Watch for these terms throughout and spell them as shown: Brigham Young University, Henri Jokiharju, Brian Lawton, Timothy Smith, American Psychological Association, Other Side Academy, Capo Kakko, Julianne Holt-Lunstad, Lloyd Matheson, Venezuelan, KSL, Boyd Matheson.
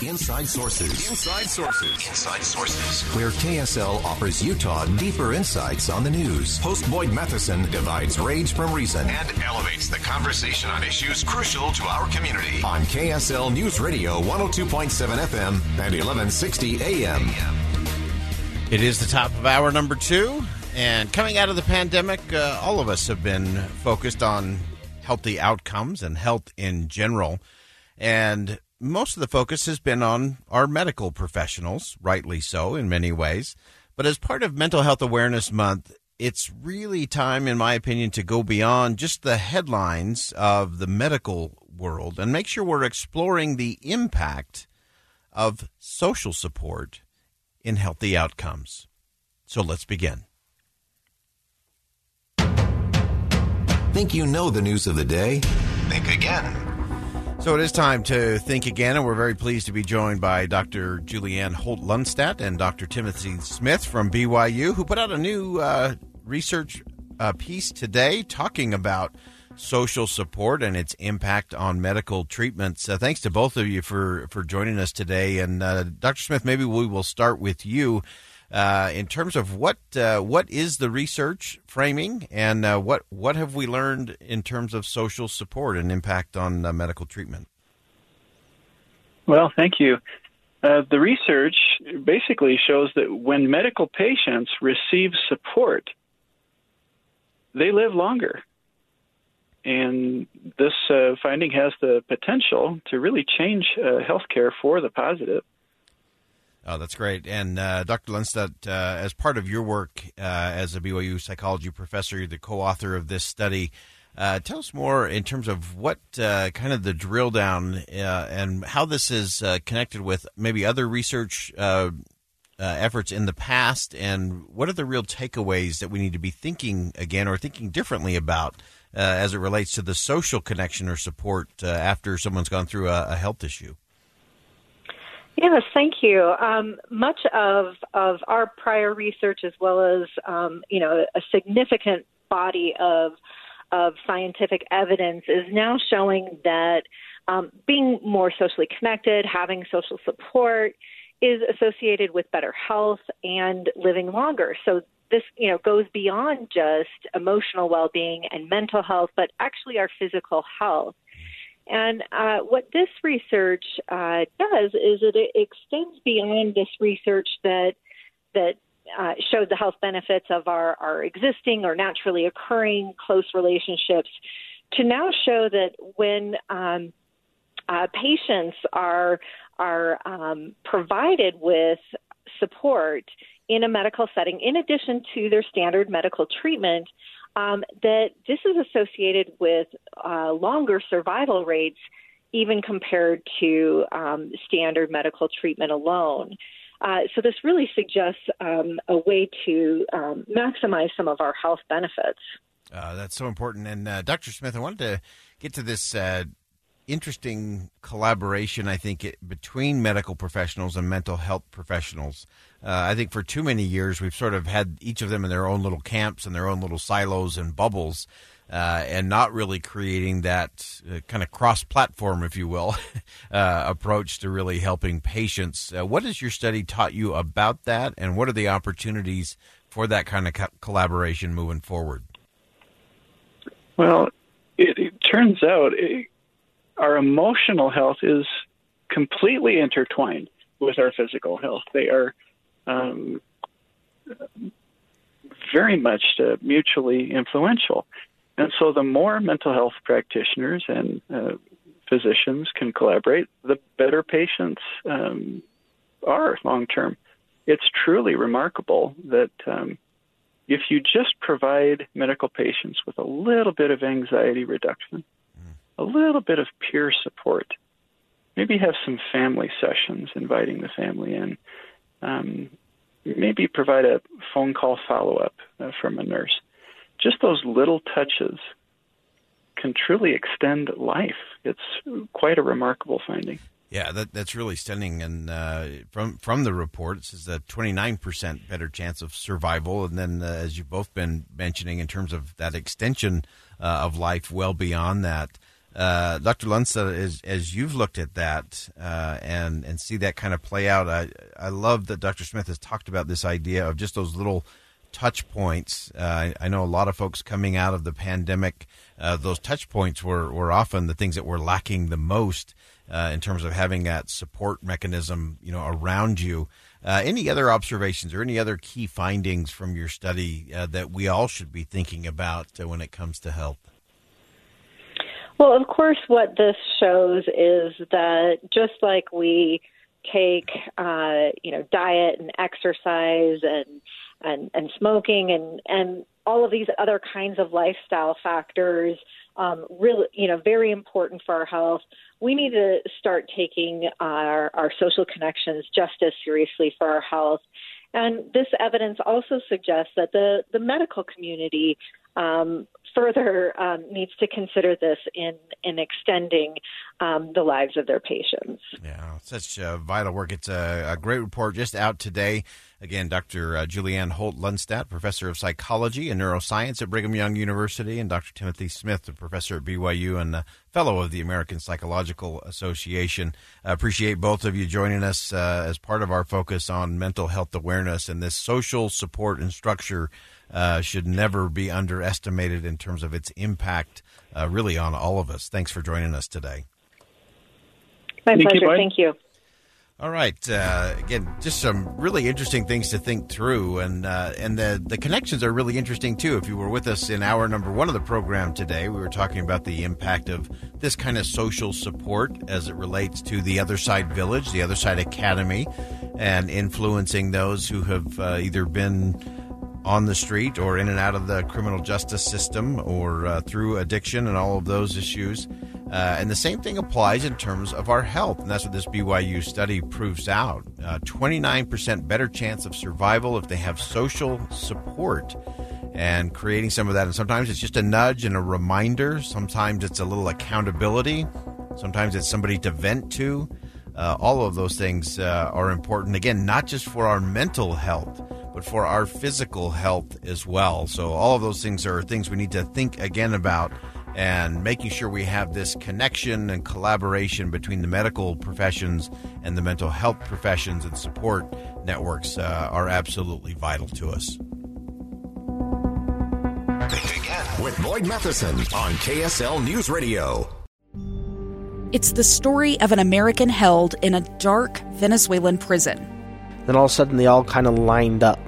Inside Sources. Where KSL offers Utah deeper insights on the news. Host Boyd Matheson divides rage from reason and elevates the conversation on issues crucial to our community. On KSL News Radio 102.7 FM and 1160 AM. It is the top of hour number 2. And coming out of the pandemic, all of us have been focused on healthy outcomes and health in general. And most of the focus has been on our medical professionals, rightly so in many ways. But as part of Mental Health Awareness Month, it's really time, in my opinion, to go beyond just the headlines of the medical world and make sure we're exploring the impact of social support in healthy outcomes. So let's begin. Think you know the news of the day? Think again. So it is time to think again, and we're very pleased to be joined by Dr. Julianne Holt-Lunstad and Dr. Timothy Smith from BYU, who put out a new research piece today talking about social support and its impact on medical treatments. Thanks to both of you for joining us today. And Dr. Smith, maybe we will start with you in terms of what is the research framing, and what have we learned in terms of social support and impact on medical treatment? Well, thank you. The research basically shows that when medical patients receive support, they live longer. And this finding has the potential to really change healthcare for the positive. Oh, that's great. And Dr. Lunstad, as part of your work as a BYU psychology professor, you're the co-author of this study. Tell us more in terms of what kind of the drill down and how this is connected with maybe other research efforts in the past, and what are the real takeaways that we need to be thinking again or thinking differently about as it relates to the social connection or support after someone's gone through a health issue? Yes, thank you. Much of our prior research, as well as a significant body of scientific evidence, is now showing that being more socially connected, having social support, is associated with better health and living longer. So this, goes beyond just emotional well-being and mental health, but actually our physical health. And what this research does is it extends beyond this research that showed the health benefits of our existing or naturally occurring close relationships to now show that when patients are provided with support in a medical setting, in addition to their standard medical treatment, that this is associated with longer survival rates even compared to standard medical treatment alone. So this really suggests a way to maximize some of our health benefits. That's so important. And Dr. Smith, I wanted to get to this interesting collaboration, I think, between medical professionals and mental health professionals. I think for too many years, we've sort of had each of them in their own little camps and their own little silos and bubbles and not really creating that kind of cross-platform, if you will, approach to really helping patients. What has your study taught you about that, and what are the opportunities for that kind of collaboration moving forward? Well, it turns out our emotional health is completely intertwined with our physical health. They are very much mutually influential. And so the more mental health practitioners and physicians can collaborate, the better patients are long-term. It's truly remarkable that if you just provide medical patients with a little bit of anxiety reduction, a little bit of peer support, Maybe have some family sessions, inviting the family in. Maybe provide a phone call follow-up from a nurse. Just those little touches can truly extend life. It's quite a remarkable finding. Yeah, that's really stunning. And from the report, it says a 29% better chance of survival. And then, as you've both been mentioning, in terms of that extension of life well beyond that. Dr. Lunstad, as you've looked at that and see that kind of play out, I love that Dr. Smith has talked about this idea of just those little touch points. I know a lot of folks coming out of the pandemic, those touch points were often the things that were lacking the most in terms of having that support mechanism, around you. Any other observations or any other key findings from your study that we all should be thinking about when it comes to health? Well, of course, what this shows is that just like we take, diet and exercise and smoking and all of these other kinds of lifestyle factors, really, very important for our health, we need to start taking our social connections just as seriously for our health. And this evidence also suggests that the medical community further needs to consider this in extending the lives of their patients. Yeah, such vital work. It's a great report just out today. Again, Dr. Julianne Holt-Lunstad, professor of psychology and neuroscience at Brigham Young University, and Dr. Timothy Smith, the professor at BYU and a fellow of the American Psychological Association. I appreciate both of you joining us as part of our focus on mental health awareness, and this social support and structure should never be underestimated in terms of its impact really on all of us. Thanks for joining us today. My pleasure. Thank you. All right. Again, just some really interesting things to think through. And the connections are really interesting, too. If you were with us in hour number one of the program today, we were talking about the impact of this kind of social support as it relates to the Other Side Village, the Other Side Academy, and influencing those who have either been on the street or in and out of the criminal justice system or through addiction and all of those issues. And the same thing applies in terms of our health. And that's what this BYU study proves out. 29% better chance of survival if they have social support and creating some of that. And sometimes it's just a nudge and a reminder. Sometimes it's a little accountability. Sometimes it's somebody to vent to. All of those things are important, again, not just for our mental health, but for our physical health as well. So all of those things are things we need to think again about, and making sure we have this connection and collaboration between the medical professions and the mental health professions and support networks are absolutely vital to us. Think again with Lloyd Matheson on KSL News Radio. It's the story of an American held in a dark Venezuelan prison. Then all of a sudden, they all kind of lined up.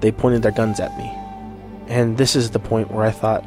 They pointed their guns at me. And this is the point where I thought,